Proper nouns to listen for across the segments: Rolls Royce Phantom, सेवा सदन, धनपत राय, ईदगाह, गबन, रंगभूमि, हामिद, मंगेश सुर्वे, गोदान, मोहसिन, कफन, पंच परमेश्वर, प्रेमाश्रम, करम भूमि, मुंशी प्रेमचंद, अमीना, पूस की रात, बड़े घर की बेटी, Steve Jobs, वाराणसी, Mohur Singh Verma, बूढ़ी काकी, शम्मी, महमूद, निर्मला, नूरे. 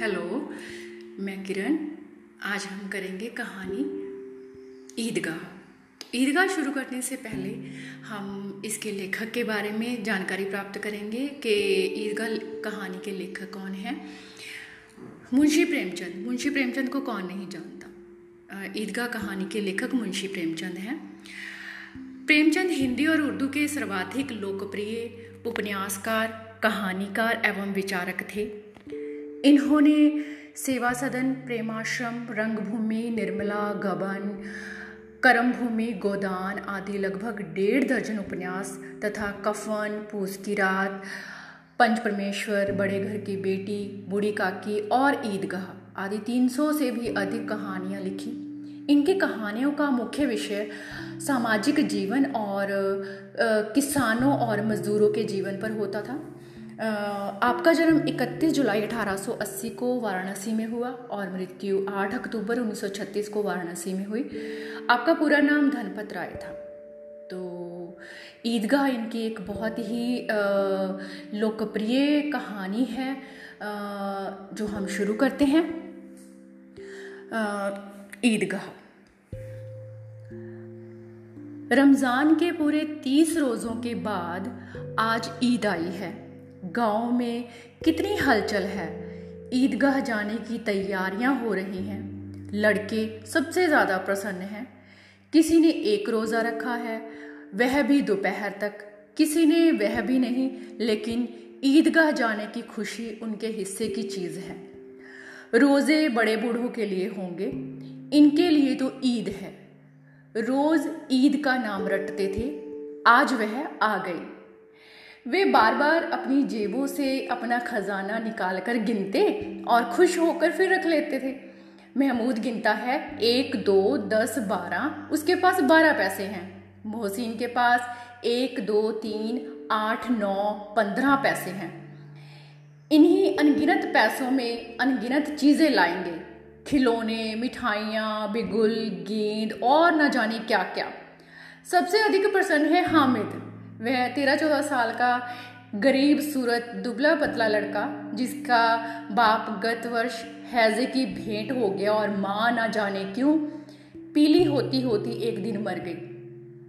Hello, मैं किरण। आज हम करेंगे कहानी ईदगाह। ईदगाह शुरू करने से पहले हम इसके लेखक के बारे में जानकारी प्राप्त करेंगे कि ईदगाह कहानी के लेखक कौन हैं। मुंशी प्रेमचंद को कौन नहीं जानता। ईदगाह कहानी के लेखक मुंशी प्रेमचंद हैं। प्रेमचंद हिंदी और उर्दू के सर्वाधिक लोकप्रिय उपन्यासकार, कहानीकार एवं विचारक थे। इन्होंने सेवा सदन, प्रेमाश्रम, रंगभूमि, निर्मला, गबन, करम भूमि, गोदान आदि लगभग 1.5 दर्जन उपन्यास तथा कफन, पूस की रात, पंच परमेश्वर, बड़े घर की बेटी, बूढ़ी काकी और ईदगाह आदि 300 से भी अधिक कहानियाँ लिखी। इनकी कहानियों का मुख्य विषय सामाजिक जीवन और किसानों और मजदूरों के जीवन पर होता था। आपका जन्म 31 जुलाई 1880 को वाराणसी में हुआ और मृत्यु 8 अक्टूबर 1936 को वाराणसी में हुई। आपका पूरा नाम धनपत राय था। तो ईदगाह इनकी एक बहुत ही लोकप्रिय कहानी है जो हम शुरू करते हैं। ईदगाह। रमज़ान के पूरे 30 रोज़ों के बाद आज ईद आई है। गांव में कितनी हलचल है। ईदगाह जाने की तैयारियां हो रही हैं। लड़के सबसे ज़्यादा प्रसन्न हैं। किसी ने एक रोज़ा रखा है, वह भी दोपहर तक, किसी ने वह भी नहीं, लेकिन ईदगाह जाने की खुशी उनके हिस्से की चीज़ है। रोज़े बड़े बूढ़ों के लिए होंगे, इनके लिए तो ईद है। रोज़ ईद का नाम रटते थे, आज वह आ गई। वे बार बार अपनी जेबों से अपना खजाना निकाल कर गिनते और खुश होकर फिर रख लेते थे। महमूद गिनता है 1, 2, 10, 12, उसके पास 12 पैसे हैं। मोहसिन के पास 1, 2, 3, 8, 9, 15 पैसे हैं। इन्हीं अनगिनत पैसों में अनगिनत चीज़ें लाएंगे, खिलौने, मिठाइयाँ, बिगुल, गेंद और न जाने क्या क्या। सबसे अधिक प्रसन्न है हामिद। वह 13-14 साल का गरीब सूरत दुबला पतला लड़का, जिसका बाप गत वर्ष हैजे की भेंट हो गया और माँ न जाने क्यों पीली होती होती एक दिन मर गई।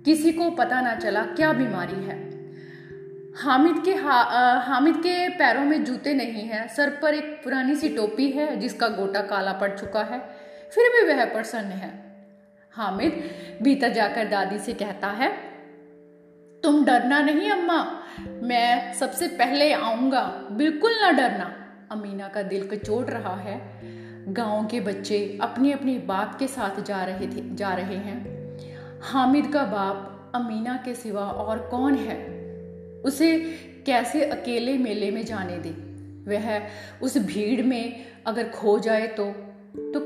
किसी को पता ना चला क्या बीमारी है। हामिद के पैरों में जूते नहीं हैं, सर पर एक पुरानी सी टोपी है जिसका गोटा काला पड़ चुका है, फिर भी वह प्रसन्न है। हामिद भीतर जाकर दादी से कहता है, तुम डरना नहीं अम्मा, मैं सबसे पहले आऊँगा, बिल्कुल ना डरना। अमीना का दिल कचोट रहा है। गांव के बच्चे अपने अपने बाप के साथ जा रहे हैं। हामिद का बाप अमीना के सिवा और कौन है? उसे कैसे अकेले मेले में जाने दे? वह उस भीड़ में अगर खो जाए तो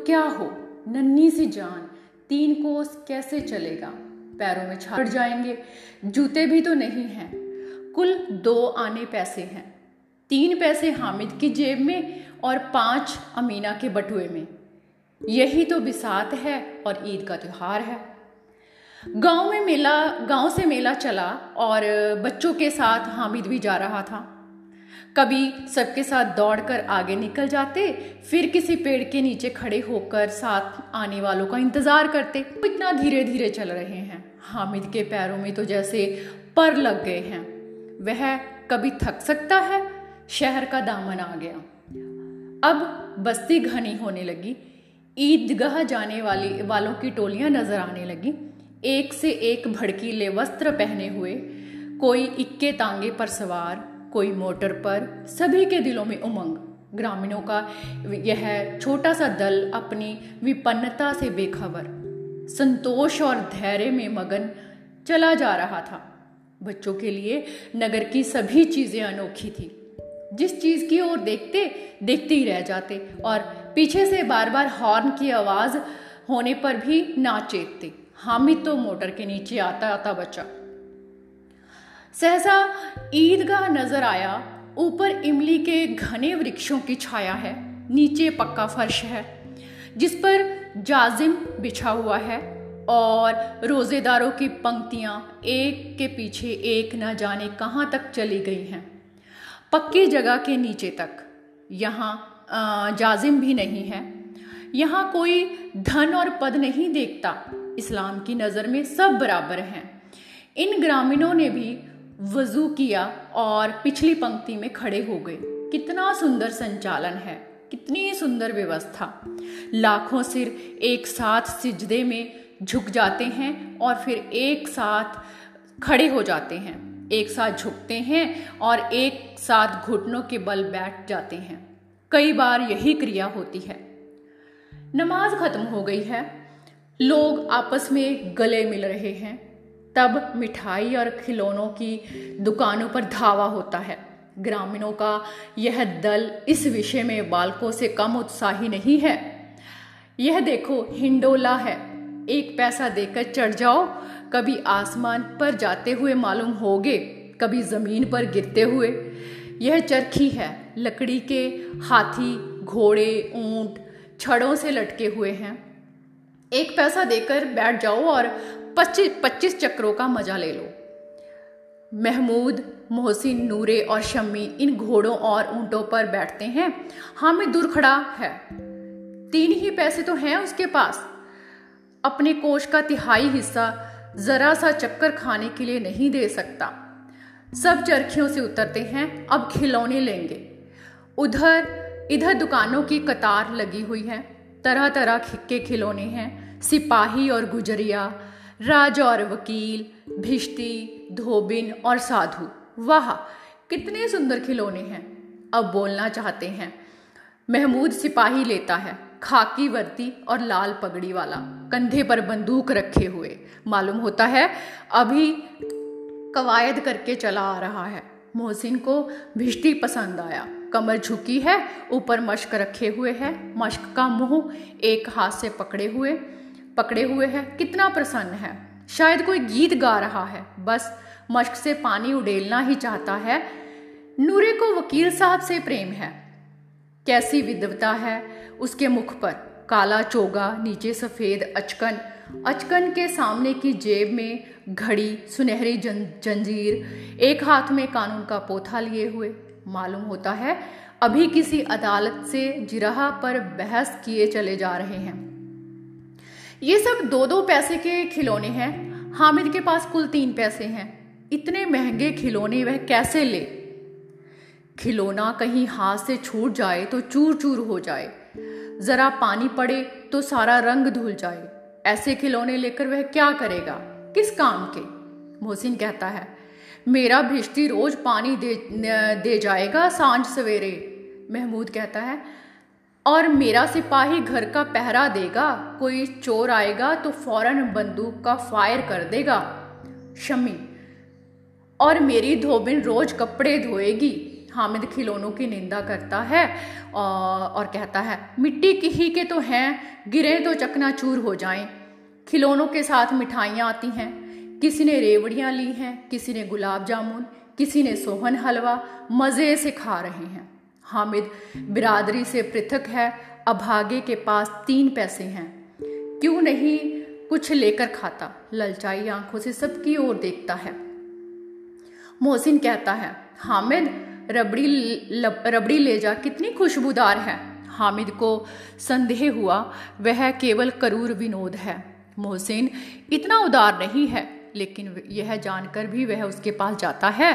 क्या हो? नन्ही सी जान 3 कोस कैसे चलेगा? पैरों में छाट जाएंगे। जूते भी तो नहीं हैं। कुल 2 आने पैसे हैं। 3 पैसे हामिद की जेब में और 5 अमीना के बटुए में। यही तो बिसात है और ईद का त्यौहार है। गांव से मेला चला और बच्चों के साथ हामिद भी जा रहा था। कभी सबके साथ दौड़कर आगे निकल जाते, फिर किसी पेड़ के नीचे खड़े होकर साथ आने वालों का इंतज़ार करते। इतना धीरे धीरे चल रहे हैं। हामिद के पैरों में तो जैसे पर लग गए हैं। वह कभी थक सकता है। शहर का दामन आ गया। अब बस्ती घनी होने लगी। ईदगाह जाने वालों की टोलियां नजर आने लगी। एक से एक भड़कीले वस्त्र पहने हुए, कोई इक्के तांगे पर सवार, कोई मोटर पर। सभी के दिलों में उमंग। ग्रामीणों का यह छोटा सा दल अपनी विपन्नता से बेखबर, संतोष और धैर्य में मगन चला जा रहा था। बच्चों के लिए नगर की सभी चीज़ें अनोखी थी। जिस चीज़ की ओर देखते देखते ही रह जाते और पीछे से बार बार हॉर्न की आवाज़ होने पर भी ना चेतते। हामिद तो मोटर के नीचे आता आता बचा। सहसा ईदगाह नजर आया। ऊपर इमली के घने वृक्षों की छाया है, नीचे पक्का फर्श है जिस पर जाजिम बिछा हुआ है और रोजेदारों की पंक्तियां एक के पीछे एक न जाने कहां तक चली गई हैं, पक्की जगह के नीचे तक। यहाँ जाजिम भी नहीं है। यहाँ कोई धन और पद नहीं देखता, इस्लाम की नज़र में सब बराबर हैं। इन ग्रामीणों ने भी वजू किया और पिछली पंक्ति में खड़े हो गए। कितना सुंदर संचालन है, कितनी सुंदर व्यवस्था। लाखों सिर एक साथ सिजदे में झुक जाते हैं और फिर एक साथ खड़े हो जाते हैं, एक साथ झुकते हैं और एक साथ घुटनों के बल बैठ जाते हैं। कई बार यही क्रिया होती है। नमाज खत्म हो गई है, लोग आपस में गले मिल रहे हैं, तब मिठाई और खिलौनों की दुकानों पर धावा होता है। ग्रामीणों का यह दल इस विषय में बालकों से कम उत्साही नहीं है। यह देखो हिंडोला है, एक पैसा देकर चढ़ जाओ, कभी आसमान पर जाते हुए मालूम होगे, कभी जमीन पर गिरते हुए। यह चरखी है, लकड़ी के हाथी, घोड़े, ऊंट छड़ों से लटके हुए हैं। एक पैसा देकर बैठ जाओ और 25-25 चक्रों का मजा ले लो। महमूद, मोहसिन, नूरे और शम्मी इन घोड़ों और ऊँटों पर बैठते हैं। हामिद दूर खड़ा है। 3 ही पैसे तो हैं उसके पास। अपने कोष का तिहाई हिस्सा जरा सा चक्कर खाने के लिए नहीं दे सकता। सब चरखियों से उतरते हैं, अब खिलौने लेंगे। उधर इधर दुकानों की कतार लगी हुई है। तरह तरह के खिलौने हैं, सिपाही और गुजरिया, राजा और वकील, भिश्ती, धोबिन और साधु। वाह, कितने सुंदर खिलौने हैं। अब बोलना चाहते हैं। महमूद सिपाही लेता है, खाकी वर्दी और लाल पगड़ी वाला, कंधे पर बंदूक रखे हुए। मालूम होता है अभी कवायद करके चला आ रहा है। मोहसिन को भिश्ती पसंद आया। कमर झुकी है, ऊपर मश्क रखे हुए है, मश्क का मुँह एक हाथ से पकड़े हुए है। कितना प्रसन्न है, शायद कोई गीत गा रहा है, बस मश्क से पानी उडेलना ही चाहता है। नूरे को वकील साहब से प्रेम है। कैसी विद्वता है उसके मुख पर, काला चोगा, नीचे सफ़ेद अचकन, अचकन के सामने की जेब में घड़ी, सुनहरी जंजीर, एक हाथ में कानून का पोथा लिए हुए। मालूम होता है अभी किसी अदालत से जिरहा पर बहस किए चले जा रहे हैं। ये सब 2-2 पैसे के खिलौने हैं। हामिद के पास कुल 3 पैसे हैं। इतने महंगे खिलौने वह कैसे ले? खिलौना कहीं हाथ से छूट जाए तो चूर चूर हो जाए, जरा पानी पड़े तो सारा रंग धुल जाए। ऐसे खिलौने लेकर वह क्या करेगा, किस काम के? मोहसिन कहता है, मेरा भिश्ती रोज पानी दे जाएगा सांझ सवेरे। महमूद कहता है, और मेरा सिपाही घर का पहरा देगा, कोई चोर आएगा तो फौरन बंदूक का फायर कर देगा। शमी, और मेरी धोबिन रोज कपड़े धोएगी। हामिद खिलौनों की निंदा करता है और कहता है, मिट्टी की ही के तो हैं, गिरे तो चकनाचूर हो जाएं। खिलौनों के साथ मिठाइयाँ आती हैं। किसी ने रेवड़ियाँ ली हैं, किसी ने गुलाब जामुन, किसी ने सोहन हलवा। मज़े से खा रहे हैं। हामिद बिरादरी से पृथक है, अभागे के पास 3 पैसे हैं, क्यों नहीं कुछ लेकर खाता। ललचाई आंखों से सबकी ओर देखता है। मोहसिन कहता है, हामिद रबड़ी ले जा, कितनी खुशबूदार है। हामिद को संदेह हुआ, वह केवल करूर विनोद है। मोहसिन इतना उदार नहीं है, लेकिन यह जानकर भी वह उसके पास जाता है।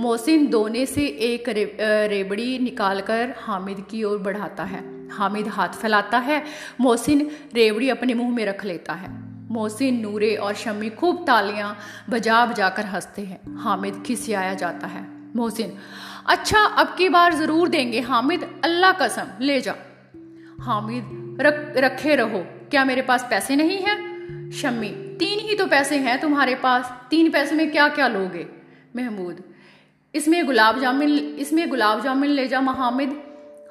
मोहसिन दोने से एक रेबड़ी निकालकर हामिद की ओर बढ़ाता है। हामिद हाथ फैलाता है, मोहसिन रेवड़ी अपने मुंह में रख लेता है। मोहसिन, नूरे और शम्मी खूब तालियां बजा बजा कर हंसते हैं। हामिद खिसियाया जाता है। मोहसिन, अच्छा अब की बार ज़रूर देंगे हामिद, अल्लाह कसम, ले जा। हामिद, रखे रहो, क्या मेरे पास पैसे नहीं हैं? शम्मी, 3 ही तो पैसे हैं तुम्हारे पास, 3 पैसे में क्या क्या लोगे? महमूद, इसमें गुलाब जामुन ले जा हामिद।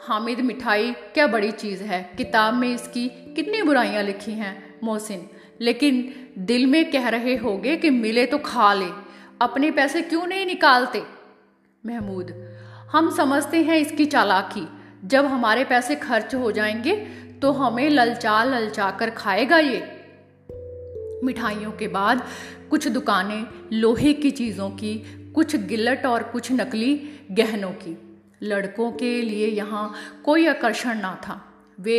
हामिद, मिठाई क्या बड़ी चीज़ है, किताब में इसकी कितनी बुराइयाँ लिखी हैं। मोहसिन, लेकिन दिल में कह रहे होगे कि मिले तो खा ले, अपने पैसे क्यों नहीं निकालते? महमूद, हम समझते हैं इसकी चालाकी, जब हमारे पैसे खर्च हो जाएंगे तो हमें ललचा कर खाएगा ये। मिठाइयों के बाद कुछ दुकानें लोहे की चीज़ों की, कुछ गिल्लट और कुछ नकली गहनों की। लड़कों के लिए यहाँ कोई आकर्षण ना था। वे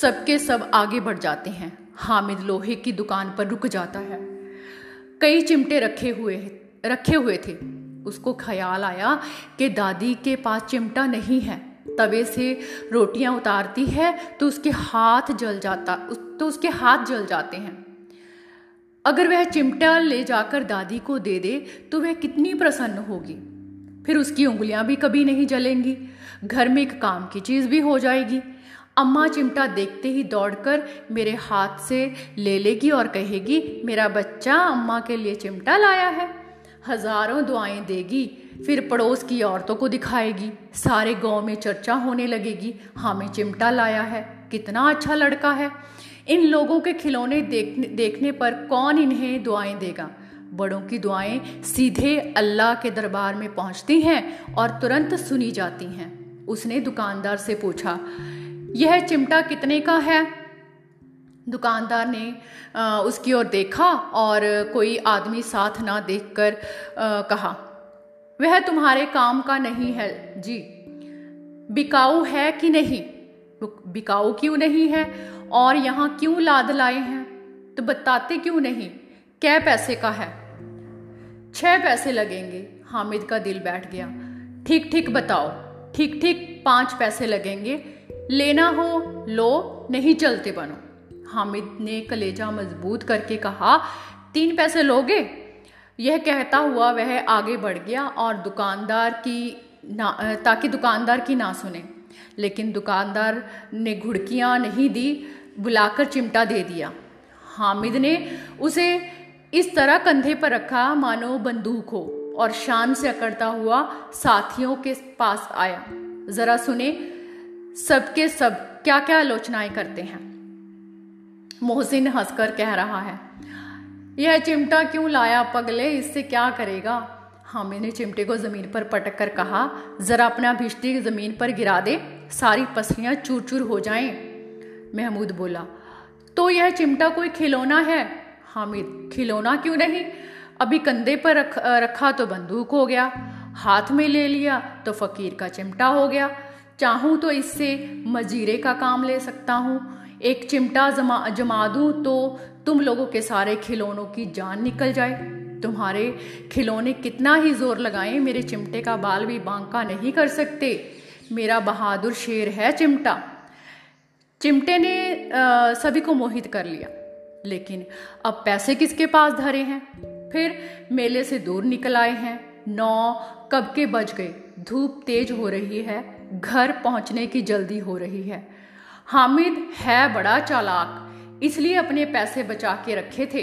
सबके सब आगे बढ़ जाते हैं। हामिद लोहे की दुकान पर रुक जाता है। कई चिमटे रखे हुए थे। उसको ख्याल आया कि दादी के पास चिमटा नहीं है। तवे से रोटियां उतारती है तो उसके हाथ जल जाते हैं। अगर वह चिमटा ले जाकर दादी को दे दे तो वह कितनी प्रसन्न होगी। फिर उसकी उंगलियां भी कभी नहीं जलेंगी। घर में एक काम की चीज़ भी हो जाएगी। अम्मा चिमटा देखते ही दौड़कर मेरे हाथ से ले लेगी और कहेगी, मेरा बच्चा अम्मा के लिए चिमटा लाया है। हजारों दुआएं देगी, फिर पड़ोस की औरतों को दिखाएगी। सारे गांव में चर्चा होने लगेगी, हमें चिमटा लाया है, कितना अच्छा लड़का है। इन लोगों के खिलौने देखने पर कौन इन्हें दुआएं देगा। बड़ों की दुआएं सीधे अल्लाह के दरबार में पहुंचती हैं और तुरंत सुनी जाती हैं। उसने दुकानदार से पूछा, यह चिमटा कितने का है? दुकानदार ने उसकी ओर देखा और कोई आदमी साथ ना देखकर कहा, वह तुम्हारे काम का नहीं है जी। बिकाऊ है कि नहीं? बिकाऊ क्यों नहीं है और यहाँ क्यों लाद लाए हैं? तो बताते क्यों नहीं? क्या पैसे का है? 6 पैसे लगेंगे। हामिद का दिल बैठ गया। ठीक ठीक बताओ। ठीक ठीक 5 पैसे लगेंगे। लेना हो लो, नहीं चलते बनो। हामिद ने कलेजा मजबूत करके कहा, 3 पैसे लोगे? यह कहता हुआ वह आगे बढ़ गया और दुकानदार की ना सुने। लेकिन दुकानदार ने घुड़कियां नहीं दी, बुलाकर चिमटा दे दिया। हामिद ने उसे इस तरह कंधे पर रखा मानो बंदूक हो और शान से अकड़ता हुआ साथियों के पास आया। जरा सुने सबके सब क्या क्या आलोचनाएं करते हैं। मोहसिन हंसकर कह रहा है, यह चिमटा क्यों लाया पगले, इससे क्या करेगा? हामिद ने चिमटे को ज़मीन पर पटक कर कहा, ज़रा अपना भिश्ती ज़मीन पर गिरा दे, सारी पसलियाँ चूर चूर हो जाएं। महमूद बोला, तो यह चिमटा कोई खिलौना है? हामिद, खिलौना क्यों नहीं? अभी कंधे पर रखा तो बंदूक हो गया, हाथ में ले लिया तो फ़कीर का चिमटा हो गया। चाहूँ तो इससे मजीरे का काम ले सकता हूँ। एक चिमटा जमा दूँ तो तुम लोगों के सारे खिलौनों की जान निकल जाए। तुम्हारे खिलौने कितना ही जोर लगाएं, मेरे चिमटे का बाल भी बांका नहीं कर सकते। मेरा बहादुर शेर है चिमटा। चिमटे ने सभी को मोहित कर लिया, लेकिन अब पैसे किसके पास धरे हैं? फिर मेले से दूर निकल आए हैं। 9 कब के बज गए। धूप तेज हो रही है, घर पहुंचने की जल्दी हो रही है। हामिद है बड़ा चालाक, इसलिए अपने पैसे बचा के रखे थे।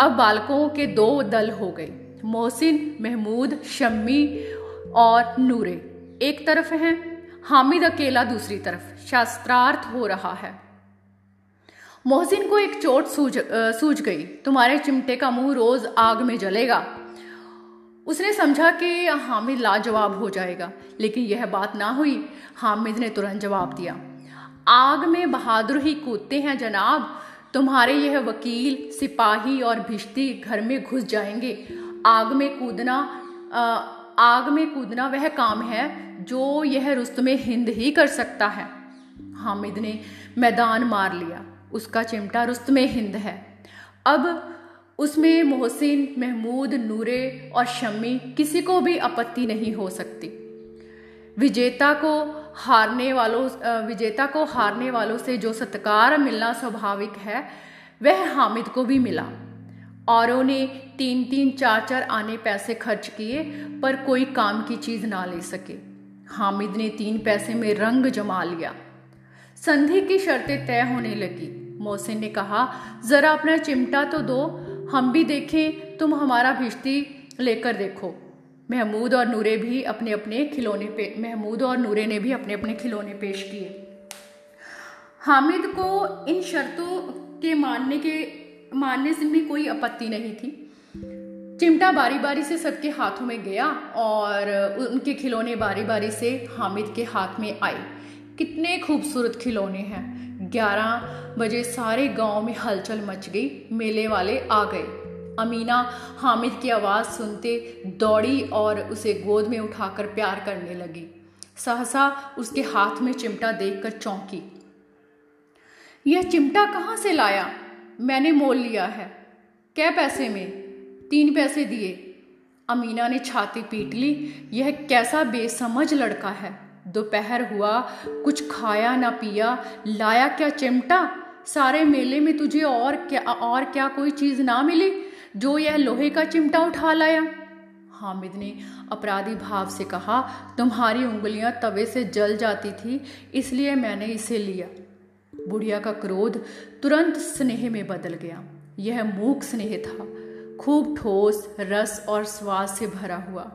अब बालकों के 2 दल हो गए। मोहसिन, महमूद, शम्मी और नूरे एक तरफ हैं, हामिद अकेला दूसरी तरफ शास्त्रार्थ हो रहा है। मोहसिन को एक चोट सूझ गई। तुम्हारे चिमटे का मुंह रोज आग में जलेगा। उसने समझा कि हामिद लाजवाब हो जाएगा, लेकिन यह बात ना हुई। हामिद ने तुरंत जवाब दिया, आग में बहादुर ही कूदते हैं जनाब। तुम्हारे यह वकील, सिपाही और भिश्ती घर में घुस जाएंगे। आग में कूदना वह काम है जो यह रुस्तम में हिंद ही कर सकता है। हामिद ने मैदान मार लिया। उसका चिमटा रुस्तम में हिंद है। अब उसमें मोहसिन, महमूद, नूरे और शम्मी किसी को भी आपत्ति नहीं हो सकती। विजेता को हारने वालों से जो सत्कार मिलना स्वाभाविक है, वह हामिद को भी मिला। औरों ने 3-3, 4-4 आने पैसे खर्च किए, पर कोई काम की चीज़ ना ले सके। हामिद ने 3 पैसे में रंग जमा लिया। संधि की शर्तें तय होने लगी। मोहसिन ने कहा, ज़रा अपना चिमटा तो दो, हम भी देखें। तुम हमारा भिश्ती लेकर देखो। महमूद और नूरे ने भी अपने अपने खिलौने पेश किए। हामिद को इन शर्तों के मानने में कोई आपत्ति नहीं थी। चिमटा बारी बारी से सबके हाथों में गया और उनके खिलौने बारी बारी से हामिद के हाथ में आए। कितने खूबसूरत खिलौने हैं। 11 बजे सारे गांव में हलचल मच गई। मेले वाले आ गए। अमीना हामिद की आवाज़ सुनते दौड़ी और उसे गोद में उठाकर प्यार करने लगी। सहसा उसके हाथ में चिमटा देखकर चौंकी। यह चिमटा कहाँ से लाया? मैंने मोल लिया है। कै पैसे में? 3 पैसे दिए। अमीना ने छाती पीट ली। यह कैसा बेसमझ लड़का है, दोपहर हुआ, कुछ खाया ना पिया, लाया क्या चिमटा? सारे मेले में तुझे और क्या कोई चीज़ ना मिली जो यह लोहे का चिमटा उठा लाया? हामिद ने अपराधी भाव से कहा, तुम्हारी उंगलियां तवे से जल जाती थी इसलिए मैंने इसे लिया। बुढ़िया का क्रोध तुरंत स्नेह में बदल गया। यह मूक स्नेह था, खूब ठोस, रस और स्वाद से भरा हुआ।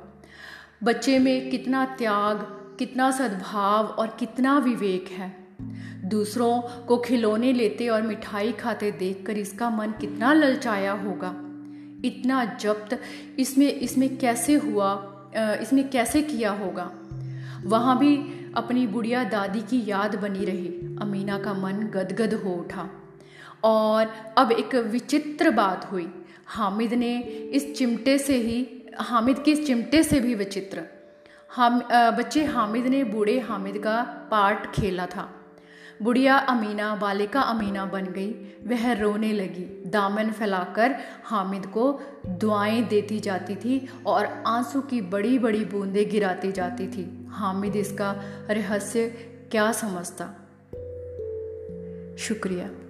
बच्चे में कितना त्याग, कितना सद्भाव और कितना विवेक है। दूसरों को खिलौने लेते और मिठाई खाते देखकर इसका मन कितना ललचाया होगा। इतना जब्त इसमें कैसे किया होगा। वहाँ भी अपनी बुढ़िया दादी की याद बनी रही। अमीना का मन गदगद हो उठा। और अब एक विचित्र बात हुई, हामिद के इस चिमटे से भी विचित्र। बच्चे हामिद ने बूढ़े हामिद का पार्ट खेला था। बुढ़िया अमीना बालिका अमीना बन गई। वह रोने लगी, दामन फैलाकर हामिद को दुआएं देती जाती थी और आंसू की बड़ी बड़ी बूंदें गिराती जाती थी। हामिद इसका रहस्य क्या समझता? शुक्रिया।